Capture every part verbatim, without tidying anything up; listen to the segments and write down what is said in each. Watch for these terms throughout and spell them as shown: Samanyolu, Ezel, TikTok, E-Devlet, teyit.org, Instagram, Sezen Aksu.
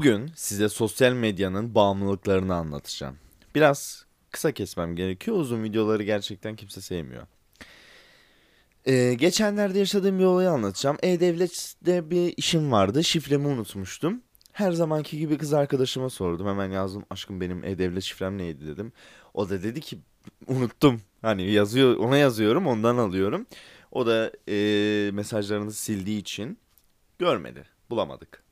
Bugün size sosyal medyanın bağımlılıklarını anlatacağım. Biraz kısa kesmem gerekiyor. Uzun videoları gerçekten kimse sevmiyor. Ee, geçenlerde yaşadığım bir olayı anlatacağım. E-Devlet'te bir işim vardı. Şifremi unutmuştum. Her zamanki gibi kız arkadaşıma sordum. Hemen yazdım. Aşkım benim E-Devlet şifrem neydi dedim. O da dedi ki unuttum. Hani yazıyor, ona yazıyorum, ondan alıyorum. O da e, mesajlarını sildiği için görmedi. Bulamadık.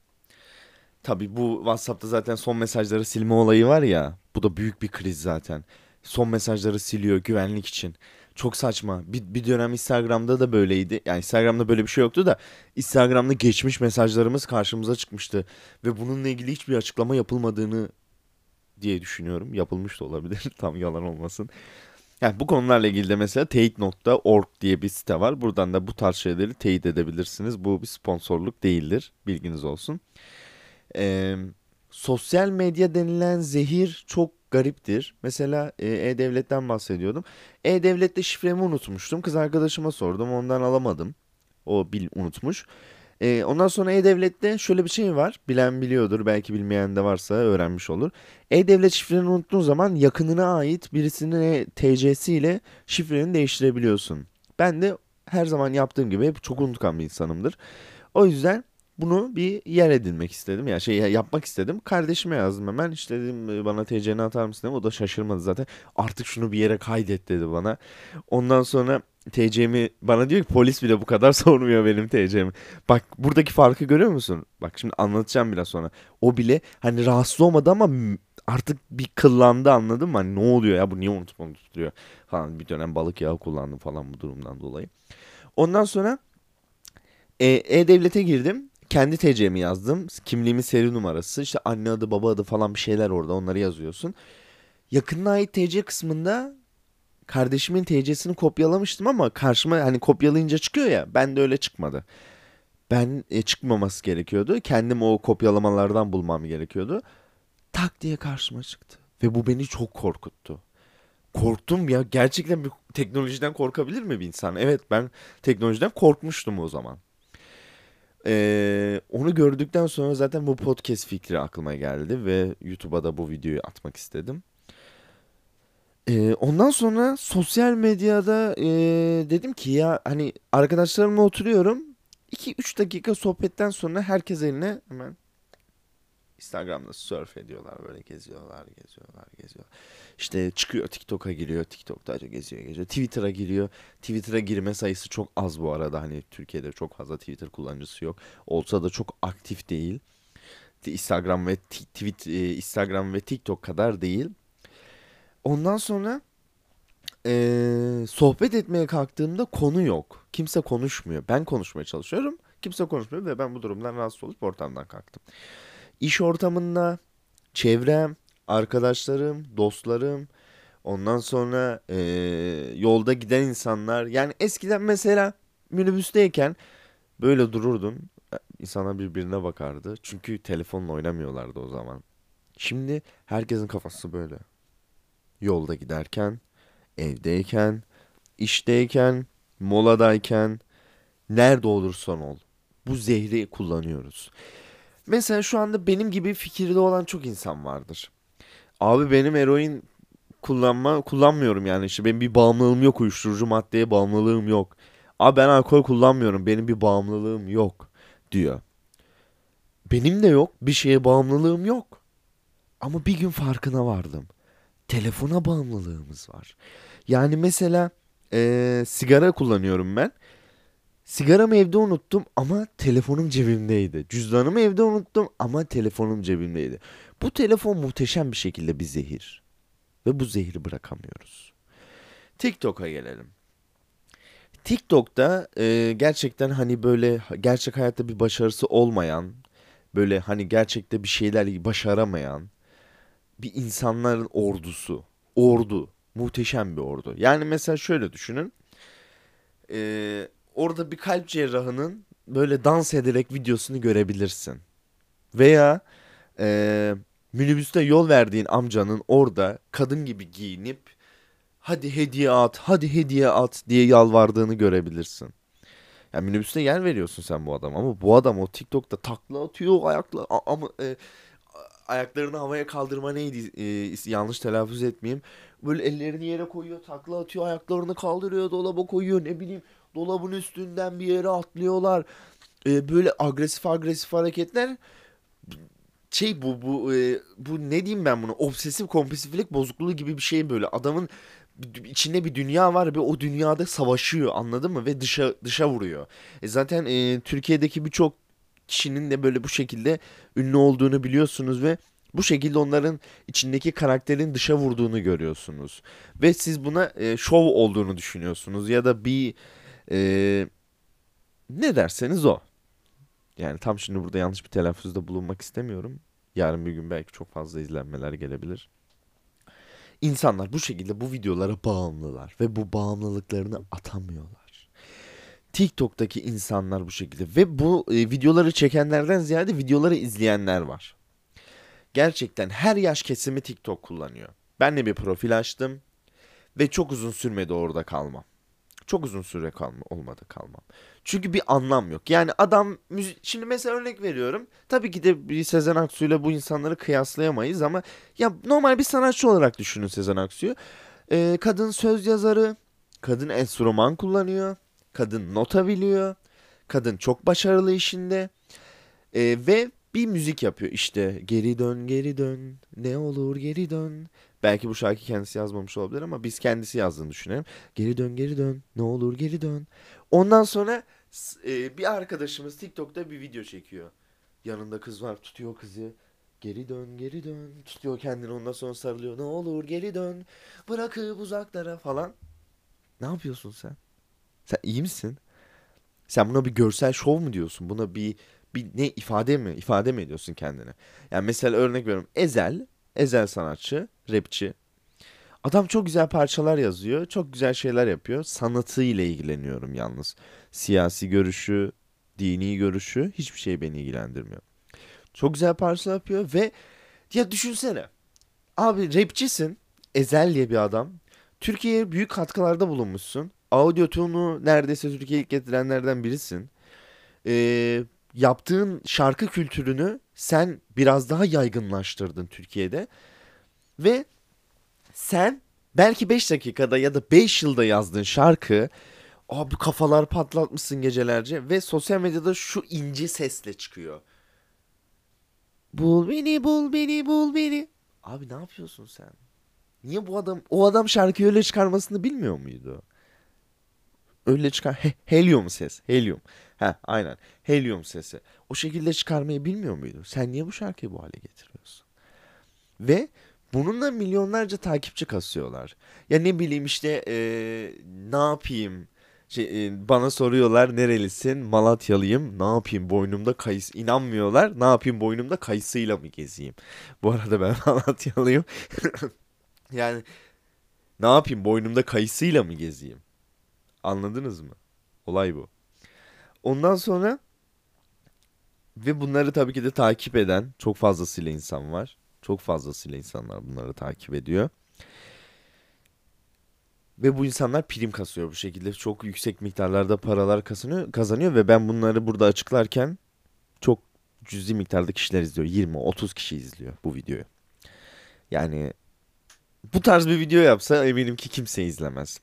Tabii bu WhatsApp'ta zaten son mesajları silme olayı var ya. Bu da büyük bir kriz zaten. Son mesajları siliyor güvenlik için. Çok saçma. Bir, bir dönem Instagram'da da böyleydi. Yani Instagram'da böyle bir şey yoktu da Instagram'da geçmiş mesajlarımız karşımıza çıkmıştı. Ve bununla ilgili hiçbir açıklama yapılmadığını diye düşünüyorum. Yapılmış da olabilir. Tam yalan olmasın. Yani bu konularla ilgili de mesela teyit nokta org diye bir site var. Buradan da bu tarz şeyleri teyit edebilirsiniz. Bu bir sponsorluk değildir. Bilginiz olsun. Ee, sosyal medya denilen zehir çok gariptir. Mesela E-Devlet'ten bahsediyordum. E-Devlet'te şifremi unutmuştum. Kız arkadaşıma sordum. Ondan alamadım. O bil unutmuş. Ee, ondan sonra E-Devlet'te şöyle bir şey var. Bilen biliyordur. Belki bilmeyen de varsa öğrenmiş olur. E-Devlet şifreni unuttuğun zaman yakınına ait birisinin T C'siyle şifreni değiştirebiliyorsun. Ben de her zaman yaptığım gibi hep çok unutkan bir insanımdır. O yüzden bunu bir yer edinmek istedim. Ya yani şey yapmak istedim. Kardeşime yazdım hemen. İşte dedim bana T C'ni atar mısın? O da şaşırmadı zaten. Artık şunu bir yere kaydet dedi bana. Ondan sonra T C'mi bana diyor ki polis bile bu kadar sormuyor benim T C'mi. Bak buradaki farkı görüyor musun? Bak şimdi anlatacağım biraz sonra. O bile hani rahatsız olmadı ama artık bir kıllandı, anladın mı? Hani ne oluyor ya, bu niye unutma diyor falan. Bir dönem balık yağı kullandım falan bu durumdan dolayı. Ondan sonra E-Devlet'e girdim. Kendi T C'mi yazdım. Kimliğimin seri numarası, işte anne adı, baba adı falan bir şeyler orada. Onları yazıyorsun. Yakınına ait T C kısmında kardeşimin T C'sini kopyalamıştım ama karşıma hani kopyalayınca çıkıyor ya. Ben de öyle çıkmadı. Ben e, çıkmaması gerekiyordu. Kendim o kopyalamalardan bulmam gerekiyordu. Tak diye karşıma çıktı. Ve bu beni çok korkuttu. Korktum ya. Gerçekten bir teknolojiden korkabilir mi bir insan? Evet, ben teknolojiden korkmuştum o zaman. Ee, onu gördükten sonra zaten bu podcast fikri aklıma geldi ve YouTube'a da bu videoyu atmak istedim. Ee, ondan sonra sosyal medyada ee, dedim ki ya hani arkadaşlarımla oturuyorum, iki üç dakika sohbetten sonra herkes eline hemen Instagram'da surf ediyorlar, böyle geziyorlar geziyorlar geziyorlar. İşte çıkıyor TikTok'a giriyor, TikTok'ta geziyor geziyor. Twitter'a giriyor. Twitter'a girme sayısı çok az bu arada. Hani Türkiye'de çok fazla Twitter kullanıcısı yok. Olsa da çok aktif değil. Instagram ve tweet Instagram ve TikTok kadar değil. Ondan sonra ee, sohbet etmeye kalktığımda konu yok. Kimse konuşmuyor. Ben konuşmaya çalışıyorum. Kimse konuşmuyor ve ben bu durumdan rahatsız olup ortamdan kalktım. İş ortamında çevrem, arkadaşlarım, dostlarım, ondan sonra e, yolda giden insanlar. Yani eskiden mesela minibüsteyken böyle dururdum. İnsanlar birbirine bakardı. Çünkü telefonla oynamıyorlardı o zaman. Şimdi herkesin kafası böyle. Yolda giderken, evdeyken, işteyken, moladayken, nerede olursan ol. Bu zehri kullanıyoruz. Mesela şu anda benim gibi fikirde olan çok insan vardır. Abi benim eroin kullanma kullanmıyorum yani işte benim bir bağımlılığım yok, uyuşturucu maddeye bağımlılığım yok. Abi ben alkol kullanmıyorum, benim bir bağımlılığım yok diyor. Benim de yok, bir şeye bağımlılığım yok. Ama bir gün farkına vardım. Telefona bağımlılığımız var. Yani mesela ee, sigara kullanıyorum ben. Sigaramı evde unuttum ama telefonum cebimdeydi. Cüzdanımı evde unuttum ama telefonum cebimdeydi. Bu telefon muhteşem bir şekilde bir zehir. Ve bu zehri bırakamıyoruz. TikTok'a gelelim. TikTok'ta e, gerçekten hani böyle gerçek hayatta bir başarısı olmayan, böyle hani gerçekte bir şeyler başaramayan bir insanların ordusu. Ordu. Muhteşem bir ordu. Yani mesela şöyle düşünün. Eee... Orada bir kalp cerrahının böyle dans ederek videosunu görebilirsin. Veya e, minibüste yol verdiğin amcanın orada kadın gibi giyinip hadi hediye at, hadi hediye at diye yalvardığını görebilirsin. Yani minibüste yer veriyorsun sen bu adama ama bu adam o TikTok'ta takla atıyor, ayakla, ama, e, ayaklarını havaya kaldırma neydi, e, yanlış telaffuz etmeyeyim. Böyle ellerini yere koyuyor, takla atıyor, ayaklarını kaldırıyor, dolaba koyuyor, ne bileyim dolabın üstünden bir yere atlıyorlar. E, böyle agresif agresif hareketler. Şey bu bu e, bu ne diyeyim ben bunu? Obsesif kompulsiflik bozukluğu gibi bir şey böyle. Adamın içinde bir dünya var ve o dünyada savaşıyor, anladın mı? Ve dışa dışa vuruyor. E zaten e, Türkiye'deki birçok kişinin de böyle bu şekilde ünlü olduğunu biliyorsunuz ve bu şekilde onların içindeki karakterin dışa vurduğunu görüyorsunuz. Ve siz buna e, şov olduğunu düşünüyorsunuz ya da bir e, ne derseniz o. Yani tam şimdi burada yanlış bir telaffuzda bulunmak istemiyorum. Yarın bir gün belki çok fazla izlenmeler gelebilir. İnsanlar bu şekilde bu videolara bağımlılar ve bu bağımlılıklarını atamıyorlar. TikTok'taki insanlar bu şekilde ve bu e, videoları çekenlerden ziyade videoları izleyenler var. Gerçekten her yaş kesimi TikTok kullanıyor. Ben de bir profil açtım ve çok uzun sürmedi orada kalmam. Çok uzun süre kalma, olmadı kalmam. Çünkü bir anlam yok. Yani adam müzik... Şimdi mesela örnek veriyorum. Tabii ki de bir Sezen Aksu ile bu insanları kıyaslayamayız ama... Ya normal bir sanatçı olarak düşünün Sezen Aksu'yu. Ee, kadın söz yazarı. Kadın enstrüman kullanıyor. Kadın nota biliyor. Kadın çok başarılı işinde. Ee, ve bir müzik yapıyor. İşte geri dön geri dön. Ne olur geri dön. Belki bu şarkı kendisi yazmamış olabilir ama biz kendisi yazdığını düşünelim. Geri dön geri dön. Ne olur geri dön. Ondan sonra e, bir arkadaşımız TikTok'ta bir video çekiyor. Yanında kız var, tutuyor kızı. Geri dön geri dön. Tutuyor kendini, ondan sonra sarılıyor. Ne olur geri dön. Bırakıp uzaklara falan. Ne yapıyorsun sen? Sen iyi misin? Sen buna bir görsel şov mu diyorsun? Buna bir, bir ne ifade mi? İfade mi ediyorsun kendine? Yani mesela örnek veriyorum. Ezel. Ezel sanatçı, rapçi. Adam çok güzel parçalar yazıyor. Çok güzel şeyler yapıyor. Sanatıyla ilgileniyorum yalnız. Siyasi görüşü, dini görüşü, hiçbir şey beni ilgilendirmiyor. Çok güzel parçalar yapıyor ve ya düşünsene. Abi rapçisin. Ezel diye bir adam. Türkiye'ye büyük katkılarda bulunmuşsun. Audiotunu neredeyse Türkiye'ye ilk getirenlerden birisin. Eee... Yaptığın şarkı kültürünü sen biraz daha yaygınlaştırdın Türkiye'de. Ve sen belki beş dakikada ya da beş yılda yazdığın şarkı, abi kafalar patlatmışsın gecelerce ve sosyal medyada şu ince sesle çıkıyor. Bul beni, bul beni, bul beni. Abi ne yapıyorsun sen? Niye bu adam, o adam şarkıyı öyle çıkarmasını bilmiyor muydu? Öyle çıkar. He, helyum ses. Helyum. He, aynen. Helyum sesi. O şekilde çıkarmayı bilmiyor muydu? Sen niye bu şarkıyı bu hale getiriyorsun? Ve bununla milyonlarca takipçi kasıyorlar. Ya ne bileyim işte ee, ne yapayım? Şey, e, bana soruyorlar nerelisin? Malatyalıyım. Ne yapayım? Boynumda kayısı. İnanmıyorlar. Ne yapayım? Boynumda kayısıyla mı gezeyim? Bu arada ben Malatyalıyım. Yani ne yapayım? Boynumda kayısıyla mı gezeyim? Anladınız mı? Olay bu. Ondan sonra ve bunları tabii ki de takip eden çok fazlasıyla insan var. Çok fazlasıyla insanlar bunları takip ediyor. Ve bu insanlar prim kasıyor bu şekilde. Çok yüksek miktarlarda paralar kazanıyor, kazanıyor ve ben bunları burada açıklarken çok cüzi miktarda kişiler izliyor. yirmi otuz kişi izliyor bu videoyu. Yani bu tarz bir video yapsa eminim ki kimse izlemez.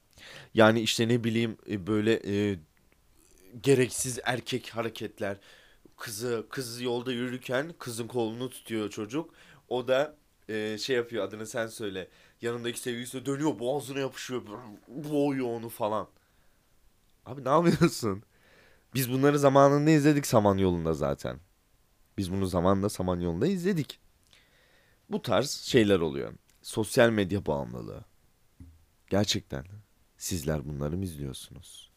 Yani işte ne bileyim böyle e, gereksiz erkek hareketler. Kızı kız yolda yürürken kızın kolunu tutuyor çocuk. O da e, şey yapıyor, adını sen söyle. Yanındaki sevgilisi dönüyor, boğazına yapışıyor. Boğuyor onu falan. Abi ne yapıyorsun? Biz bunları zamanında izledik Samanyolu'nda zaten. Biz bunu zamanında Samanyolu'nda izledik. Bu tarz şeyler oluyor. Sosyal medya bağımlılığı. Gerçekten sizler bunları mı izliyorsunuz?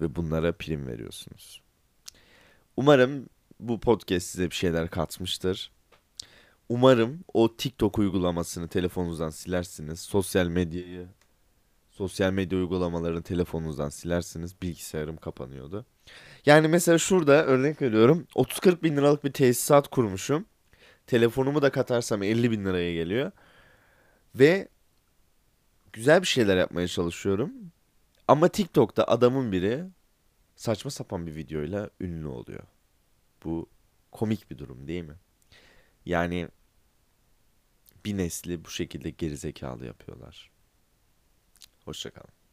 Ve bunlara prim veriyorsunuz. Umarım bu podcast size bir şeyler katmıştır. Umarım o TikTok uygulamasını telefonunuzdan silersiniz. Sosyal medyayı, sosyal medya uygulamalarını telefonunuzdan silersiniz. Bilgisayarım kapanıyordu. Yani mesela şurada örnek veriyorum. otuz kırk bin liralık bir tesisat kurmuşum. Telefonumu da katarsam elli bin liraya geliyor. Ve güzel bir şeyler yapmaya çalışıyorum. Ama TikTok'ta adamın biri saçma sapan bir videoyla ünlü oluyor. Bu komik bir durum değil mi? Yani bir nesli bu şekilde gerizekalı yapıyorlar. Hoşça kalın.